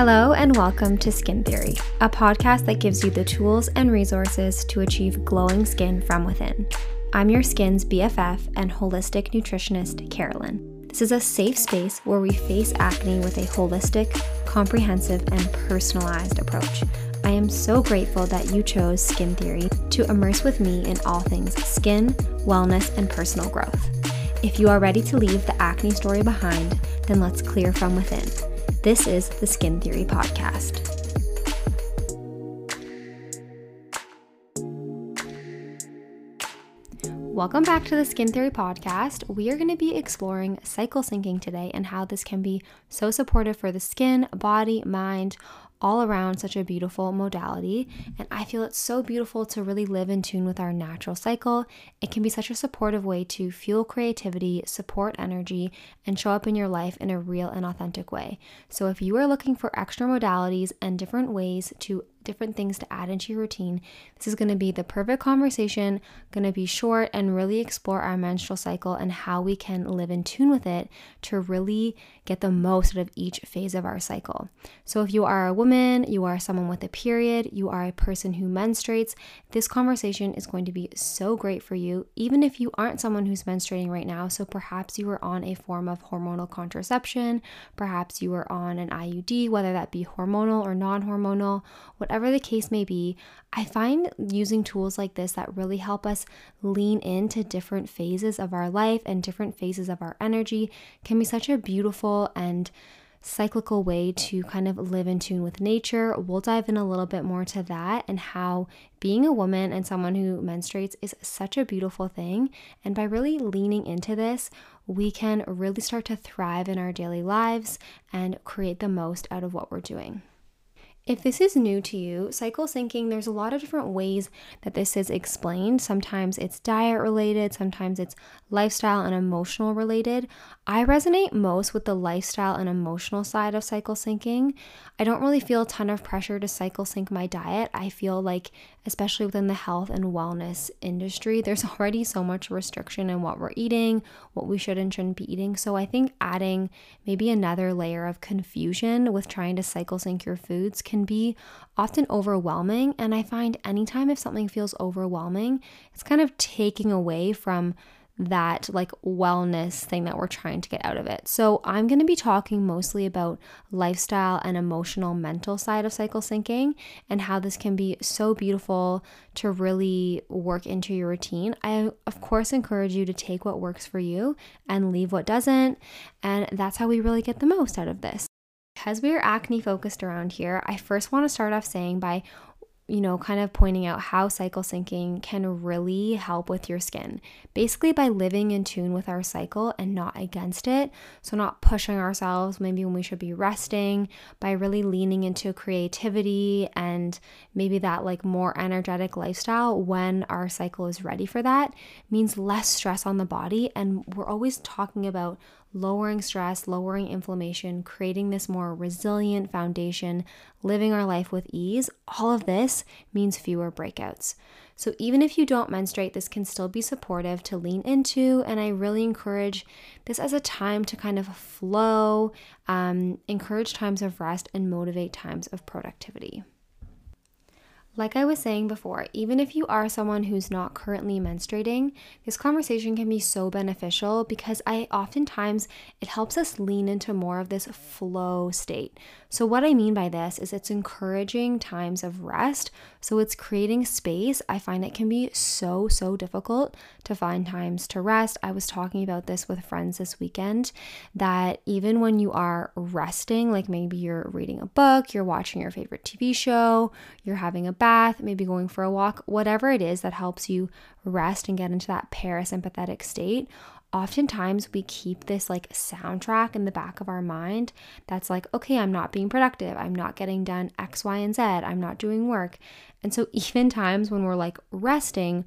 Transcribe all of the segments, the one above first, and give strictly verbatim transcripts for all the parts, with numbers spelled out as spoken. Hello and welcome to Skin Theory, a podcast that gives you the tools and resources to achieve glowing skin from within. I'm your skin's B F F and holistic nutritionist, Caralyn. This is a safe space where we face acne with a holistic, comprehensive, and personalized approach. I am so grateful that you chose Skin Theory to immerse with me in all things skin, wellness, and personal growth. If you are ready to leave the acne story behind, then let's clear from within. This is the Skin Theory Podcast. Welcome back to the Skin Theory Podcast. We are going to be exploring cycle syncing today and how this can be so supportive for the skin, body, mind, all around such a beautiful modality. And I feel it's so beautiful to really live in tune with our natural cycle. It can be such a supportive way to fuel creativity, support energy, and show up in your life in a real and authentic way. So if you are looking for extra modalities and different ways to different things to add into your routine, this is going to be the perfect conversation, going to be short and really explore our menstrual cycle and how we can live in tune with it to really get the most out of each phase of our cycle. So if you are a woman, you are someone with a period, you are a person who menstruates, this conversation is going to be so great for you, even if you aren't someone who's menstruating right now. So perhaps you are on a form of hormonal contraception, perhaps you are on an I U D, whether that be hormonal or non-hormonal, whatever the case may be. I find using tools like this that really help us lean into different phases of our life and different phases of our energy can be such a beautiful and cyclical way to kind of live in tune with nature. We'll dive in a little bit more to that and how being a woman and someone who menstruates is such a beautiful thing. And by really leaning into this, we can really start to thrive in our daily lives and create the most out of what we're doing. If this is new to you, cycle syncing, there's a lot of different ways that this is explained. Sometimes it's diet related, sometimes it's lifestyle and emotional related. I resonate most with the lifestyle and emotional side of cycle syncing. I don't really feel a ton of pressure to cycle sync my diet. I feel like, especially within the health and wellness industry, there's already so much restriction in what we're eating, what we should and shouldn't be eating. So I think adding maybe another layer of confusion with trying to cycle sync your foods can be often overwhelming. And I find anytime if something feels overwhelming, it's kind of taking away from that like wellness thing that we're trying to get out of it. So I'm going to be talking mostly about lifestyle and emotional mental side of cycle syncing and how this can be so beautiful to really work into your routine. I of course encourage you to take what works for you and leave what doesn't. And that's how we really get the most out of this. Because we are acne focused around here, I first want to start off saying by, you know, kind of pointing out how cycle syncing can really help with your skin. Basically by living in tune with our cycle and not against it. So not pushing ourselves maybe when we should be resting, by really leaning into creativity and maybe that like more energetic lifestyle when our cycle is ready for that, means less stress on the body. And we're always talking about lowering stress, lowering inflammation, creating this more resilient foundation, living our life with ease. All of this means fewer breakouts. So even if you don't menstruate, this can still be supportive to lean into. And I really encourage this as a time to kind of flow, um, encourage times of rest, and motivate times of productivity. Like I was saying before, even if you are someone who's not currently menstruating, this conversation can be so beneficial because I oftentimes, it helps us lean into more of this flow state. So what I mean by this is it's encouraging times of rest. So it's creating space. I find it can be so, so difficult to find times to rest. I was talking about this with friends this weekend, that even when you are resting, like maybe you're reading a book, you're watching your favorite T V show, you're having a bath, maybe going for a walk, whatever it is that helps you rest and get into that parasympathetic state, oftentimes we keep this like soundtrack in the back of our mind that's like, okay, I'm not being productive, I'm not getting done X, Y, and Z, I'm not doing work. And so even times when we're like resting,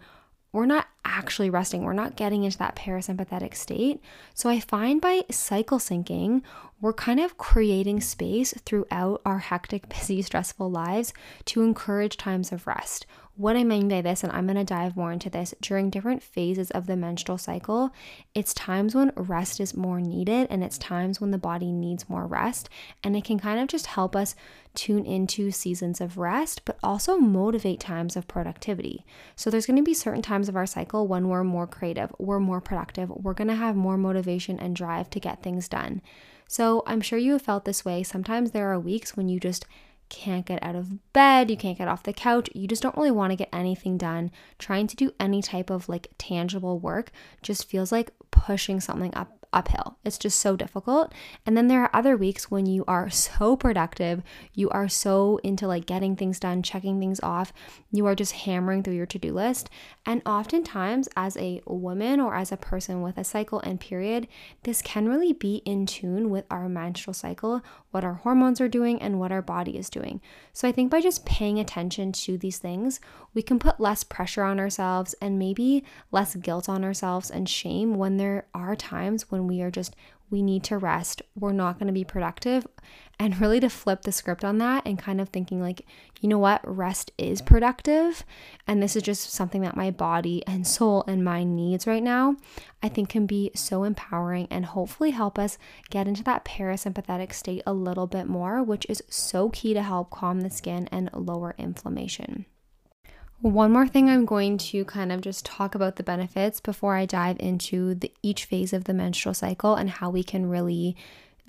we're not actually resting, we're not getting into that parasympathetic state. So I find by cycle syncing, we're kind of creating space throughout our hectic, busy, stressful lives to encourage times of rest, What I mean by this, and I'm going to dive more into this, during different phases of the menstrual cycle, it's times when rest is more needed and it's times when the body needs more rest, and it can kind of just help us tune into seasons of rest, but also motivate times of productivity. So there's going to be certain times of our cycle when we're more creative, we're more productive, we're going to have more motivation and drive to get things done. So I'm sure you have felt this way. Sometimes there are weeks when you just can't get out of bed, you can't get off the couch, you just don't really want to get anything done. Trying to do any type of like tangible work just feels like pushing something up uphill. It's just so difficult. And then there are other weeks when you are so productive, you are so into like getting things done, checking things off, you are just hammering through your to-do list. And oftentimes as a woman or as a person with a cycle and period, this can really be in tune with our menstrual cycle, what our hormones are doing and what our body is doing. So I think by just paying attention to these things, we can put less pressure on ourselves and maybe less guilt on ourselves and shame when there are times when we are just, we need to rest, we're not going to be productive, and really to flip the script on that and kind of thinking like, you know what, rest is productive, and this is just something that my body and soul and mind needs right now, I think can be so empowering and hopefully help us get into that parasympathetic state a little bit more, which is so key to help calm the skin and lower inflammation. One more thing I'm going to kind of just talk about the benefits before I dive into the, each phase of the menstrual cycle and how we can really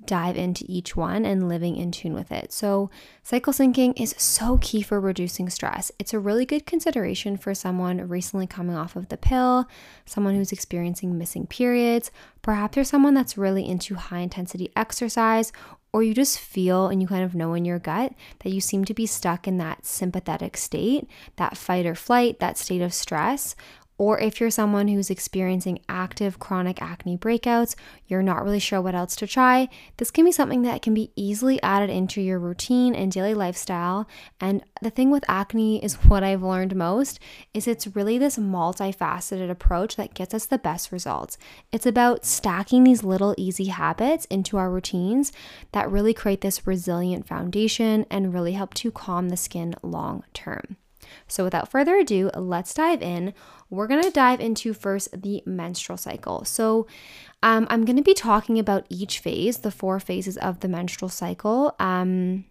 dive into each one and living in tune with it. So cycle syncing is so key for reducing stress. It's a really good consideration for someone recently coming off of the pill, someone who's experiencing missing periods, perhaps there's someone that's really into high intensity exercise, or you just feel and you kind of know in your gut that you seem to be stuck in that sympathetic state, that fight or flight, that state of stress. Or if you're someone who's experiencing active chronic acne breakouts, you're not really sure what else to try, this can be something that can be easily added into your routine and daily lifestyle. And the thing with acne is what I've learned most is it's really this multifaceted approach that gets us the best results. It's about stacking these little easy habits into our routines that really create this resilient foundation and really help to calm the skin long term. So without further ado, let's dive in. We're going to dive into first the menstrual cycle. So um, I'm going to be talking about each phase, the four phases of the menstrual cycle. Um,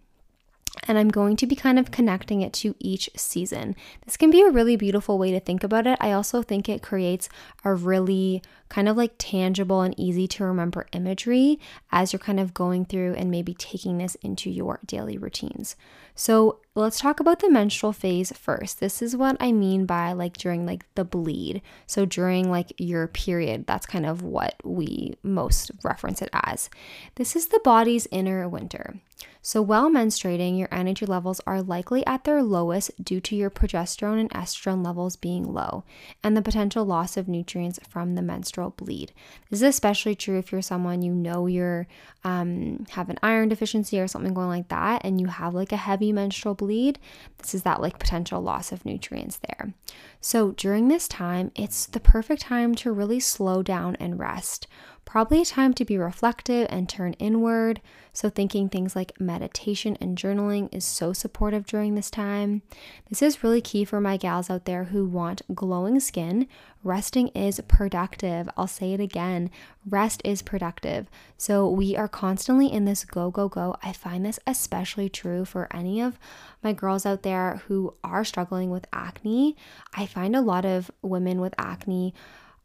and I'm going to be kind of connecting it to each season. This can be a really beautiful way to think about it. I also think it creates a really kind of like tangible and easy to remember imagery as you're kind of going through and maybe taking this into your daily routines. So let's talk about the menstrual phase first. This is what I mean by like during like the bleed. So during like your period, that's kind of what we most reference it as. This is the body's inner winter. So while menstruating, your energy levels are likely at their lowest due to your progesterone and estrogen levels being low and the potential loss of nutrients from the menstrual bleed. This is especially true if you're someone you know you're um, have an iron deficiency or something going like that and you have like a heavy menstrual bleed. This is that like potential loss of nutrients there. So during this time, it's the perfect time to really slow down and rest. Probably a time to be reflective and turn inward. So thinking things like meditation and journaling is so supportive during this time. This is really key for my gals out there who want glowing skin. Resting is productive. I'll say it again. Rest is productive. So we are constantly in this go, go, go. I find this especially true for any of my girls out there who are struggling with acne. I find a lot of women with acne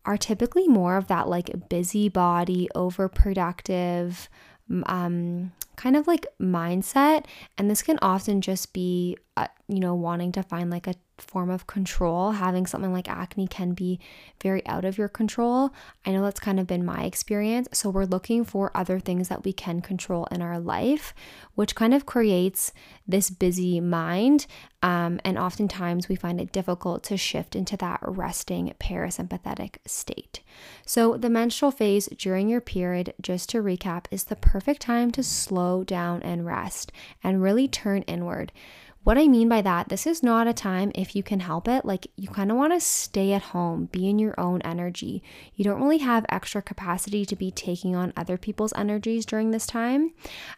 are typically more of that like busybody, overproductive um, kind of like mindset. And this can often just be, uh, you know, wanting to find like a form of control. Having something like acne can be very out of your control. I know that's kind of been my experience. So we're looking for other things that we can control in our life, which kind of creates this busy mind. Um, and oftentimes we find it difficult to shift into that resting parasympathetic state. So the menstrual phase during your period, just to recap, is the perfect time to slow down and rest and really turn inward. What I mean by that, this is not a time, if you can help it, like you kind of want to stay at home, be in your own energy. You don't really have extra capacity to be taking on other people's energies during this time.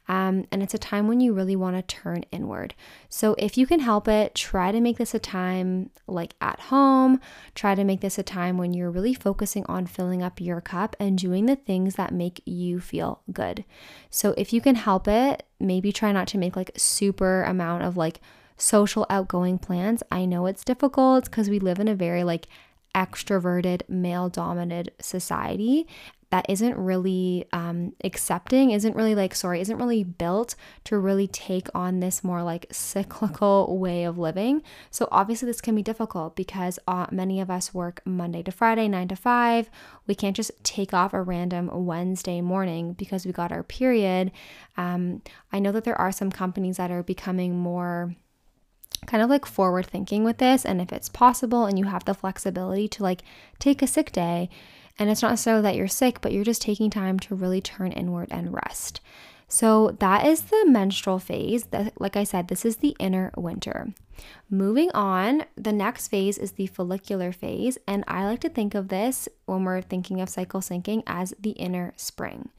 Um, and it's a time when you really want to turn inward. So if you can help it, try to make this a time like at home. Try to make this a time when you're really focusing on filling up your cup and doing the things that make you feel good. So if you can help it, maybe try not to make like super amount of like social outgoing plans. I know it's difficult because we live in a very like extroverted, male dominated society that isn't really um, accepting, isn't really like, sorry, isn't really built to really take on this more like cyclical way of living. So obviously this can be difficult because uh, many of us work Monday to Friday, nine to five. We can't just take off a random Wednesday morning because we got our period. Um, I know that there are some companies that are becoming more kind of like forward thinking with this. And if it's possible and you have the flexibility to like take a sick day, and it's not necessarily that you're sick, but you're just taking time to really turn inward and rest. So that is the menstrual phase. That, like I said, this is the inner winter. Moving on, the next phase is the follicular phase. And I like to think of this when we're thinking of cycle syncing as the inner spring.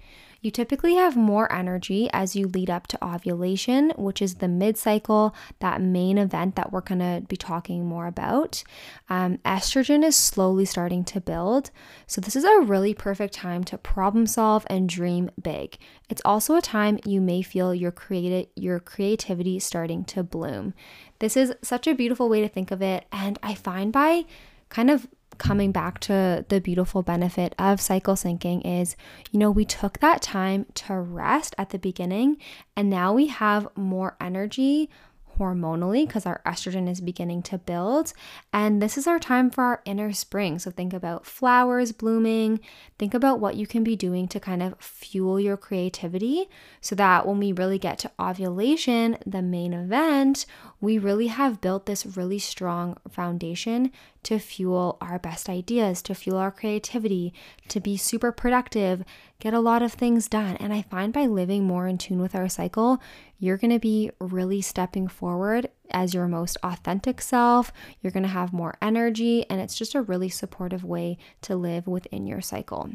You typically have more energy as you lead up to ovulation, which is the mid-cycle, that main event that we're going to be talking more about. Um, estrogen is slowly starting to build. So this is a really perfect time to problem solve and dream big. It's also a time you may feel your creati- your creativity starting to bloom. This is such a beautiful way to think of it. And I find by kind of coming back to the beautiful benefit of cycle syncing is, you know, we took that time to rest at the beginning and now we have more energy hormonally because our estrogen is beginning to build. And this is our time for our inner spring. So think about flowers blooming, think about what you can be doing to kind of fuel your creativity so that when we really get to ovulation, the main event, we really have built this really strong foundation to fuel our best ideas, to fuel our creativity, to be super productive, get a lot of things done. And I find by living more in tune with our cycle, you're going to be really stepping forward as your most authentic self. You're going to have more energy, and it's just a really supportive way to live within your cycle.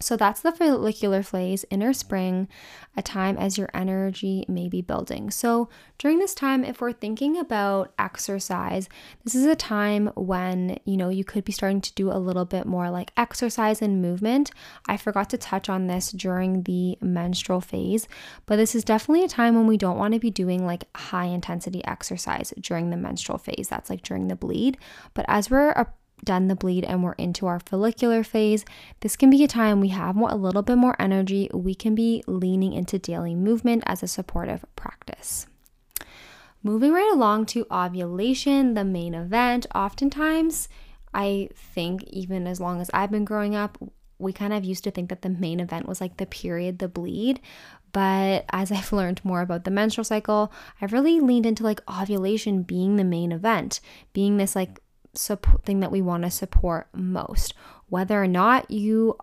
So that's the follicular phase, inner spring, a time as your energy may be building. So during this time, if we're thinking about exercise, this is a time when, you know, you could be starting to do a little bit more like exercise and movement. I forgot to touch on this during the menstrual phase, but this is definitely a time when we don't want to be doing like high intensity exercise during the menstrual phase. That's like during the bleed. But as we're a done the bleed and we're into our follicular phase, this can be a time we have more, a little bit more energy. We can be leaning into daily movement as a supportive practice. Moving right along to ovulation, the main event. Oftentimes, I think even as long as I've been growing up, we kind of used to think that the main event was like the period, the bleed. But as I've learned more about the menstrual cycle, I've really leaned into like ovulation being the main event, being this like thing that we want to support most. Whether or not you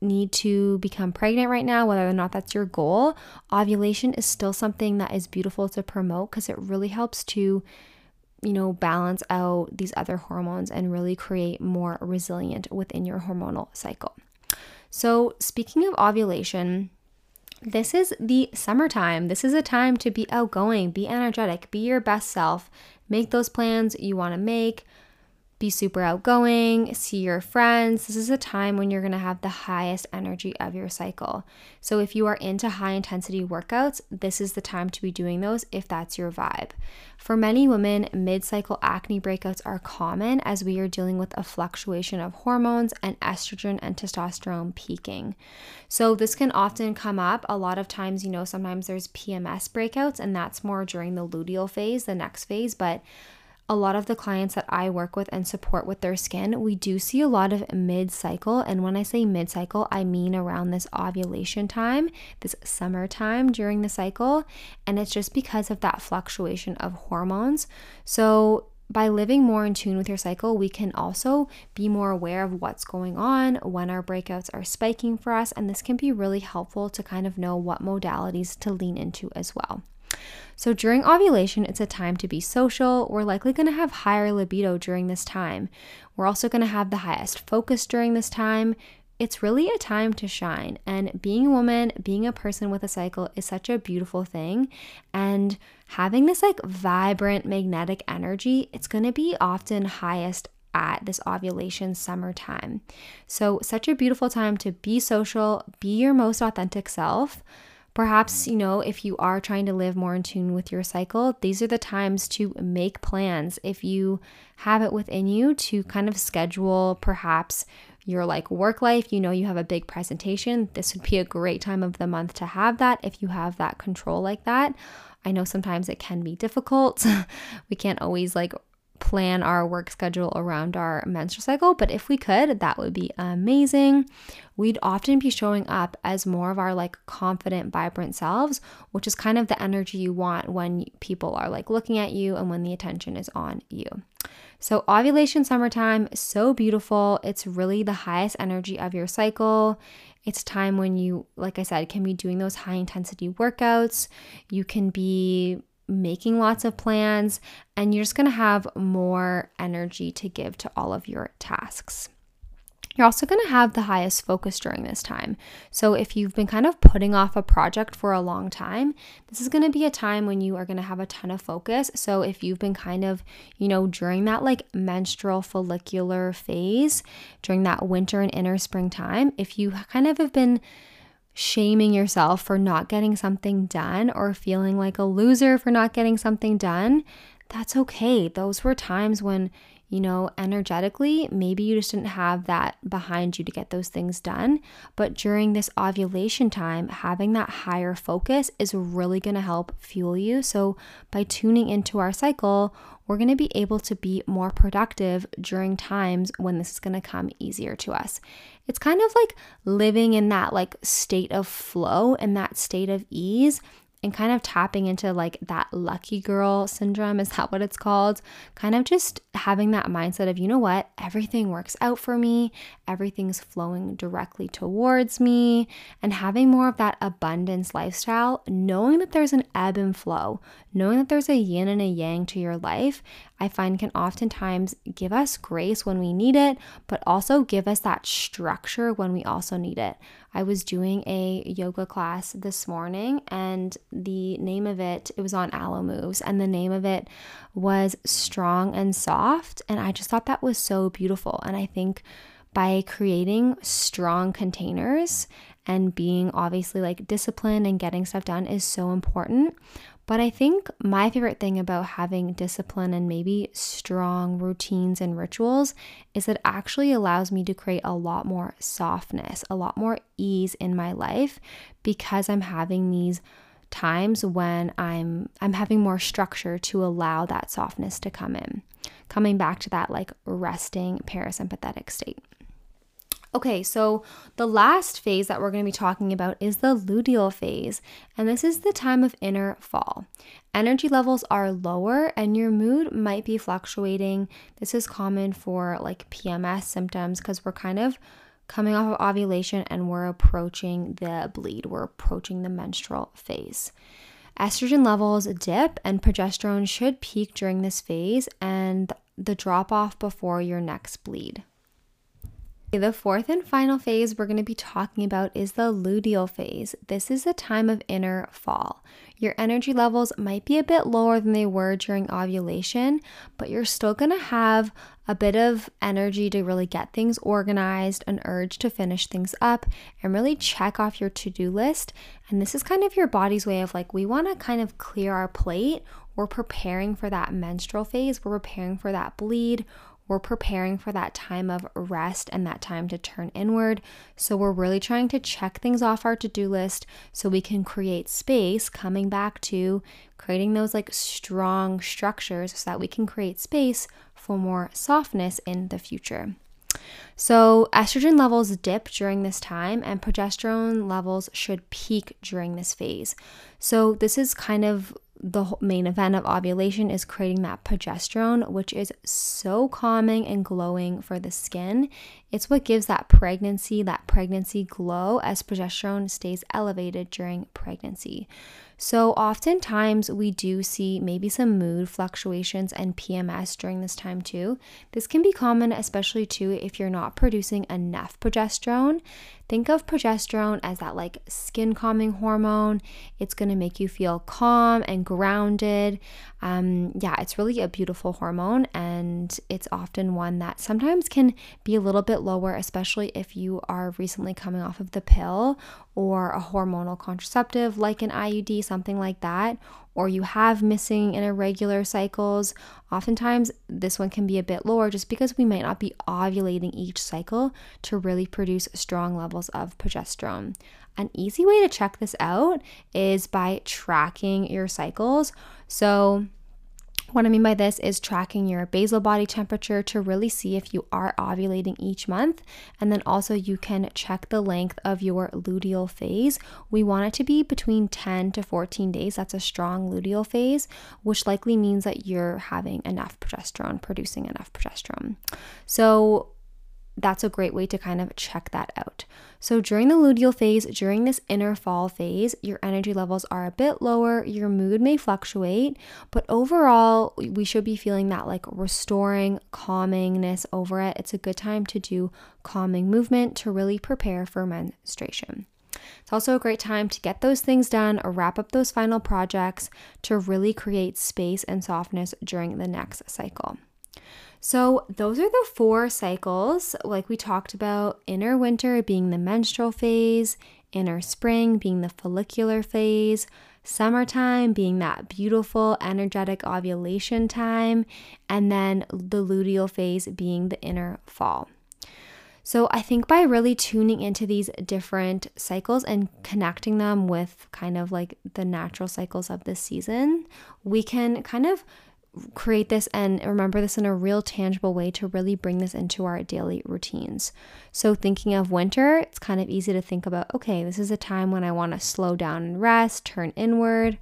need to become pregnant right now, whether or not that's your goal, ovulation is still something that is beautiful to promote because it really helps to, you know, balance out these other hormones and really create more resilient within your hormonal cycle. So speaking of ovulation, this is the summertime. This is a time to be outgoing, be energetic, be your best self, make those plans you want to make, be super outgoing, see your friends. This is a time when you're going to have the highest energy of your cycle. So if you are into high intensity workouts, this is the time to be doing those if that's your vibe. For many women, mid-cycle acne breakouts are common as we are dealing with a fluctuation of hormones and estrogen and testosterone peaking. So this can often come up. A lot of times, you know, sometimes there's P M S breakouts, and that's more during the luteal phase, the next phase, but a lot of the clients that I work with and support with their skin, we do see a lot of mid-cycle. And when I say mid-cycle, I mean around this ovulation time, this summertime during the cycle. And it's just because of that fluctuation of hormones. So by living more in tune with your cycle, we can also be more aware of what's going on, when our breakouts are spiking for us. And this can be really helpful to kind of know what modalities to lean into as well. So during ovulation, it's a time to be social. We're likely going to have higher libido during this time. We're also going to have the highest focus during this time. It's really a time to shine. And being a woman, being a person with a cycle is such a beautiful thing. And having this like vibrant magnetic energy, it's going to be often highest at this ovulation summertime. So such a beautiful time to be social, be your most authentic self. Perhaps, you know, if you are trying to live more in tune with your cycle, these are the times to make plans. If you have it within you to kind of schedule perhaps your like work life, you know, you have a big presentation, this would be a great time of the month to have that if you have that control like that. I know sometimes it can be difficult. We can't always like plan our work schedule around our menstrual cycle, but if we could, that would be amazing. We'd often be showing up as more of our like confident, vibrant selves, which is kind of the energy you want when people are like looking at you and when the attention is on you. So ovulation summertime, so beautiful. It's really the highest energy of your cycle. It's time when you, like I said, can be doing those high intensity workouts. You can be making lots of plans, and you're just going to have more energy to give to all of your tasks. You're also going to have the highest focus during this time. So if you've been kind of putting off a project for a long time, this is going to be a time when you are going to have a ton of focus. So if you've been kind of, you know, during that like menstrual follicular phase, during that winter and inner spring time, if you kind of have been shaming yourself for not getting something done or feeling like a loser for not getting something done, that's okay. Those were times when, you know, energetically, maybe you just didn't have that behind you to get those things done. But during this ovulation time, having that higher focus is really going to help fuel you. So by tuning into our cycle, we're going to be able to be more productive during times when this is going to come easier to us. It's kind of like living in that like state of flow and that state of ease, and kind of tapping into like that lucky girl syndrome, is that what it's called? Kind of just having that mindset of, you know what, everything works out for me, everything's flowing directly towards me, and having more of that abundance lifestyle, knowing that there's an ebb and flow, knowing that there's a yin and a yang to your life, I find can oftentimes give us grace when we need it, but also give us that structure when we also need it. I was doing a yoga class this morning, and the name of it, it was on Alo Moves, and the name of it was Strong and Soft. And I just thought that was so beautiful. And I think by creating strong containers and being obviously like disciplined and getting stuff done is so important. But I think my favorite thing about having discipline and maybe strong routines and rituals is it actually allows me to create a lot more softness, a lot more ease in my life, because I'm having these times when I'm I'm having more structure to allow that softness to come in. Coming back to that like resting parasympathetic state. Okay, so the last phase that we're going to be talking about is the luteal phase, and this is the time of inner fall. Energy levels are lower and your mood might be fluctuating. This is common for like P M S symptoms because we're kind of coming off of ovulation and we're approaching the bleed, we're approaching the menstrual phase. Estrogen levels dip and progesterone should peak during this phase and the drop off before your next bleed. The fourth and final phase we're going to be talking about is the luteal phase. This is a time of inner fall. Your energy levels might be a bit lower than they were during ovulation, but you're still going to have a bit of energy to really get things organized, an urge to finish things up, and really check off your to-do list. And this is kind of your body's way of like, we want to kind of clear our plate. We're preparing for that menstrual phase. We're preparing for that bleed. We're preparing for that time of rest and that time to turn inward. So we're really trying to check things off our to-do list so we can create space, coming back to creating those like strong structures so that we can create space for more softness in the future. So estrogen levels dip during this time and progesterone levels should peak during this phase. So this is kind of the main event of ovulation, is creating that progesterone, which is so calming and glowing for the skin. It's what gives that pregnancy, that pregnancy glow, as progesterone stays elevated during pregnancy. So oftentimes we do see maybe some mood fluctuations and P M S during this time too. This can be common, especially too if you're not producing enough progesterone. Think of progesterone as that like skin calming hormone. It's going to make you feel calm and grounded. Um, yeah, it's really a beautiful hormone, and it's often one that sometimes can be a little bit lower, especially if you are recently coming off of the pill or a hormonal contraceptive like an I U D, something like that, or you have missing and irregular cycles. Oftentimes this one can be a bit lower just because we might not be ovulating each cycle to really produce strong levels of progesterone. An easy way to check this out is by tracking your cycles. So what I mean by this is tracking your basal body temperature to really see if you are ovulating each month. And then also you can check the length of your luteal phase. We want it to be between ten to fourteen days. That's a strong luteal phase, which likely means that you're having enough progesterone, producing enough progesterone. So that's a great way to kind of check that out. So during the luteal phase, during this inner fall phase, your energy levels are a bit lower, your mood may fluctuate, but overall we should be feeling that like restoring calmingness over it. It's a good time to do calming movement to really prepare for menstruation. It's also a great time to get those things done or wrap up those final projects to really create space and softness during the next cycle. So those are the four cycles, like we talked about: inner winter being the menstrual phase, inner spring being the follicular phase, summertime being that beautiful energetic ovulation time, and then the luteal phase being the inner fall. So I think by really tuning into these different cycles and connecting them with kind of like the natural cycles of this season, we can kind of create this and remember this in a real tangible way to really bring this into our daily routines. So thinking of winter, it's kind of easy to think about, okay, this is a time when I want to slow down and rest, turn inward.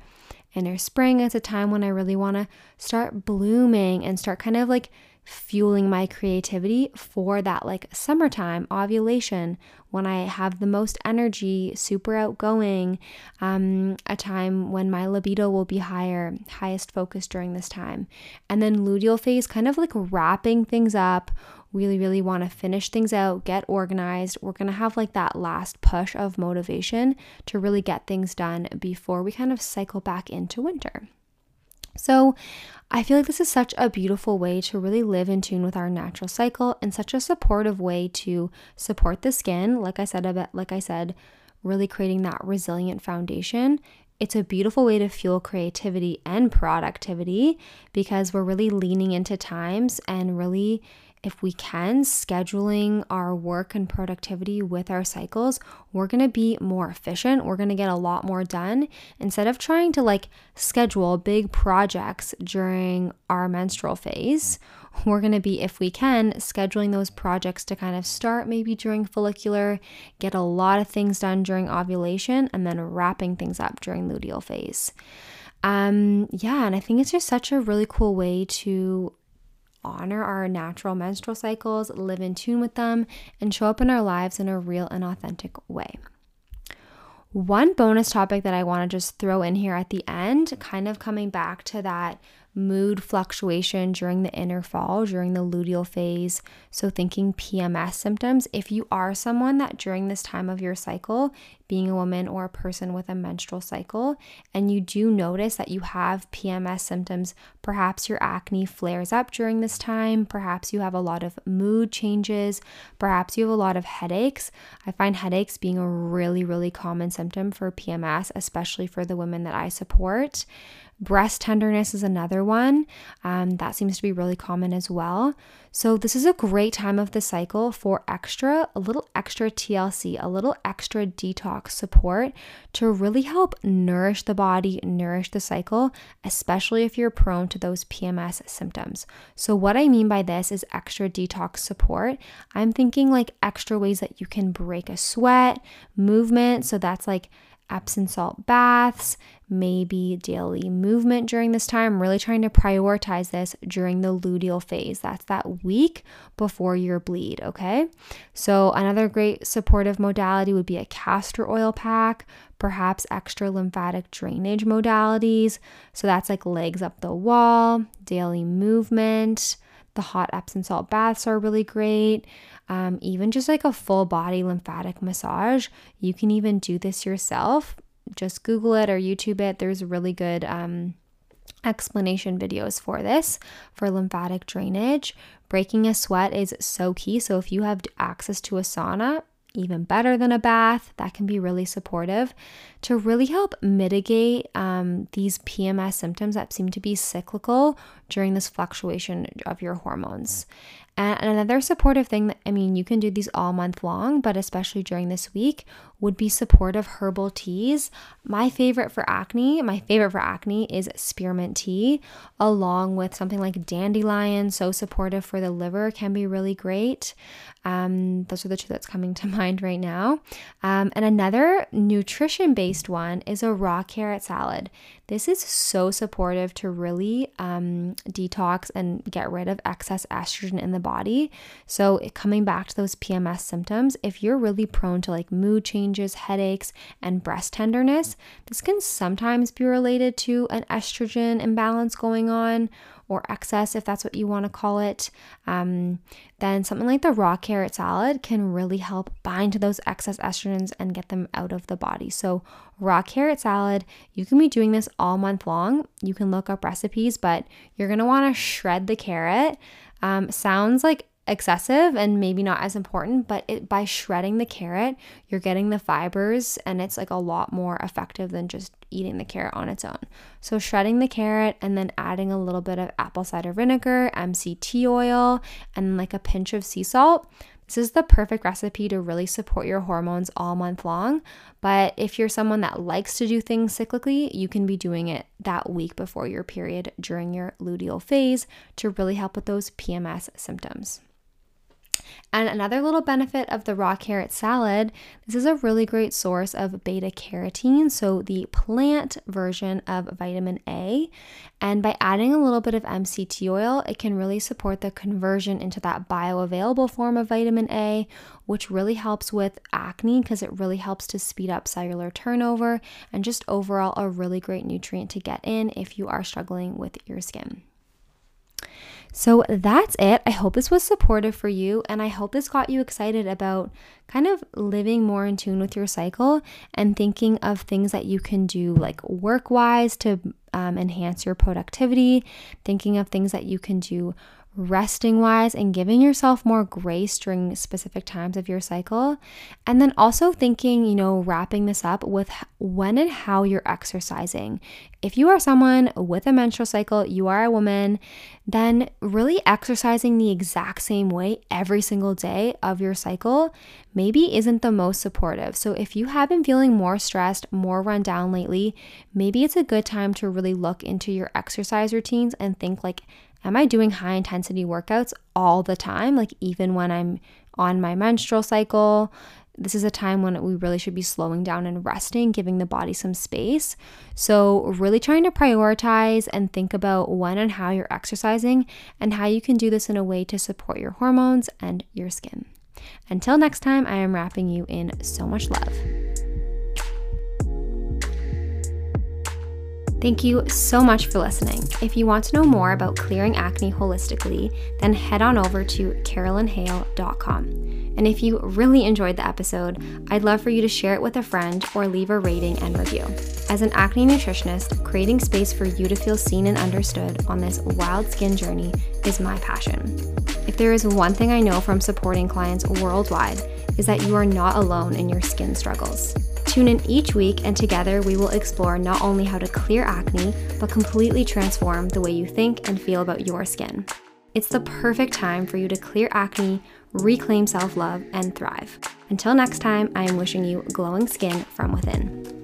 Inner spring is a time when I really want to start blooming and start kind of like fueling my creativity for that like summertime ovulation, when I have the most energy, super outgoing, um, a time when my libido will be higher, highest focus during this time. And then luteal phase, kind of like wrapping things up, really, really want to finish things out, get organized. We're going to have like that last push of motivation to really get things done before we kind of cycle back into winter. So I feel like this is such a beautiful way to really live in tune with our natural cycle, and such a supportive way to support the skin. Like I said, about, like I said, really creating that resilient foundation. It's a beautiful way to fuel creativity and productivity, because we're really leaning into times and really, if we can, scheduling our work and productivity with our cycles, we're going to be more efficient. We're going to get a lot more done instead of trying to like schedule big projects during our menstrual phase. We're going to be, if we can, scheduling those projects to kind of start maybe during follicular, get a lot of things done during ovulation, and then wrapping things up during luteal phase. Um, yeah, and I think it's just such a really cool way to honor our natural menstrual cycles, live in tune with them, and show up in our lives in a real and authentic way. One bonus topic that I want to just throw in here at the end, kind of coming back to that mood fluctuation during the inner fall, during the luteal phase. So thinking P M S symptoms, if you are someone that during this time of your cycle, being a woman or a person with a menstrual cycle, and you do notice that you have P M S symptoms, perhaps your acne flares up during this time, perhaps you have a lot of mood changes, perhaps you have a lot of headaches. I find headaches being a really, really common symptom for P M S, especially for the women that I support. Breast tenderness is another one. Um, that seems to be really common as well. So this is a great time of the cycle for extra, a little extra T L C, a little extra detox support to really help nourish the body, nourish the cycle, especially if you're prone to those P M S symptoms. So what I mean by this is extra detox support. I'm thinking like extra ways that you can break a sweat, movement. So that's like Epsom salt baths, maybe daily movement during this time. I'm really trying to prioritize this during the luteal phase. That's that week before your bleed, okay? So another great supportive modality would be a castor oil pack, perhaps extra lymphatic drainage modalities. So that's like legs up the wall, daily movement. The hot Epsom salt baths are really great. Um, even just like a full body lymphatic massage. You can even do this yourself. Just Google it or YouTube it. There's really good um, explanation videos for this, for lymphatic drainage. Breaking a sweat is so key. So if you have access to a sauna, even better than a bath, that can be really supportive to really help mitigate um, these P M S symptoms that seem to be cyclical during this fluctuation of your hormones. And another supportive thing that, I mean, you can do these all month long, but especially during this week, would be supportive herbal teas. My favorite for acne, my favorite for acne is spearmint tea, along with something like dandelion, so supportive for the liver, can be really great. Um, those are the two that's coming to mind right now. Um, and another nutrition-based one is a raw carrot salad. This is so supportive to really um, detox and get rid of excess estrogen in the body. So coming back to those P M S symptoms, if you're really prone to like mood changes, headaches, and breast tenderness, this can sometimes be related to an estrogen imbalance going on, or excess, if that's what you want to call it. Um, then something like the raw carrot salad can really help bind to those excess estrogens and get them out of the body. So raw carrot salad, you can be doing this all month long. You can look up recipes, but you're going to want to shred the carrot. Um, sounds like excessive and maybe not as important, but it, by shredding the carrot, you're getting the fibers, and it's like a lot more effective than just eating the carrot on its own. So shredding the carrot and then adding a little bit of apple cider vinegar, M C T oil, and like a pinch of sea salt. This is the perfect recipe to really support your hormones all month long. But if you're someone that likes to do things cyclically, you can be doing it that week before your period during your luteal phase to really help with those P M S symptoms. And another little benefit of the raw carrot salad, this is a really great source of beta carotene, so the plant version of vitamin A. And by adding a little bit of M C T oil, it can really support the conversion into that bioavailable form of vitamin A, which really helps with acne because it really helps to speed up cellular turnover, and just overall a really great nutrient to get in if you are struggling with your skin. So that's it. I hope this was supportive for you, and I hope this got you excited about kind of living more in tune with your cycle and thinking of things that you can do like work-wise to um, enhance your productivity, thinking of things that you can do resting wise and giving yourself more grace during specific times of your cycle. And then also thinking, you know, wrapping this up with when and how you're exercising. If you are someone with a menstrual cycle, you are a woman, then really exercising the exact same way every single day of your cycle maybe isn't the most supportive. So if you have been feeling more stressed, more run down lately, maybe it's a good time to really look into your exercise routines and think like, am I doing high intensity workouts all the time? Like even when I'm on my menstrual cycle, this is a time when we really should be slowing down and resting, giving the body some space. So really trying to prioritize and think about when and how you're exercising and how you can do this in a way to support your hormones and your skin. Until next time, I am wrapping you in so much love. Thank you so much for listening. If you want to know more about clearing acne holistically, then head on over to caralyn hale dot com. And if you really enjoyed the episode, I'd love for you to share it with a friend or leave a rating and review. As an acne nutritionist, creating space for you to feel seen and understood on this wild skin journey is my passion. If there is one thing I know from supporting clients worldwide, is that you are not alone in your skin struggles. Tune in each week, and together we will explore not only how to clear acne, but completely transform the way you think and feel about your skin. It's the perfect time for you to clear acne, reclaim self-love, and thrive. Until next time, I am wishing you glowing skin from within.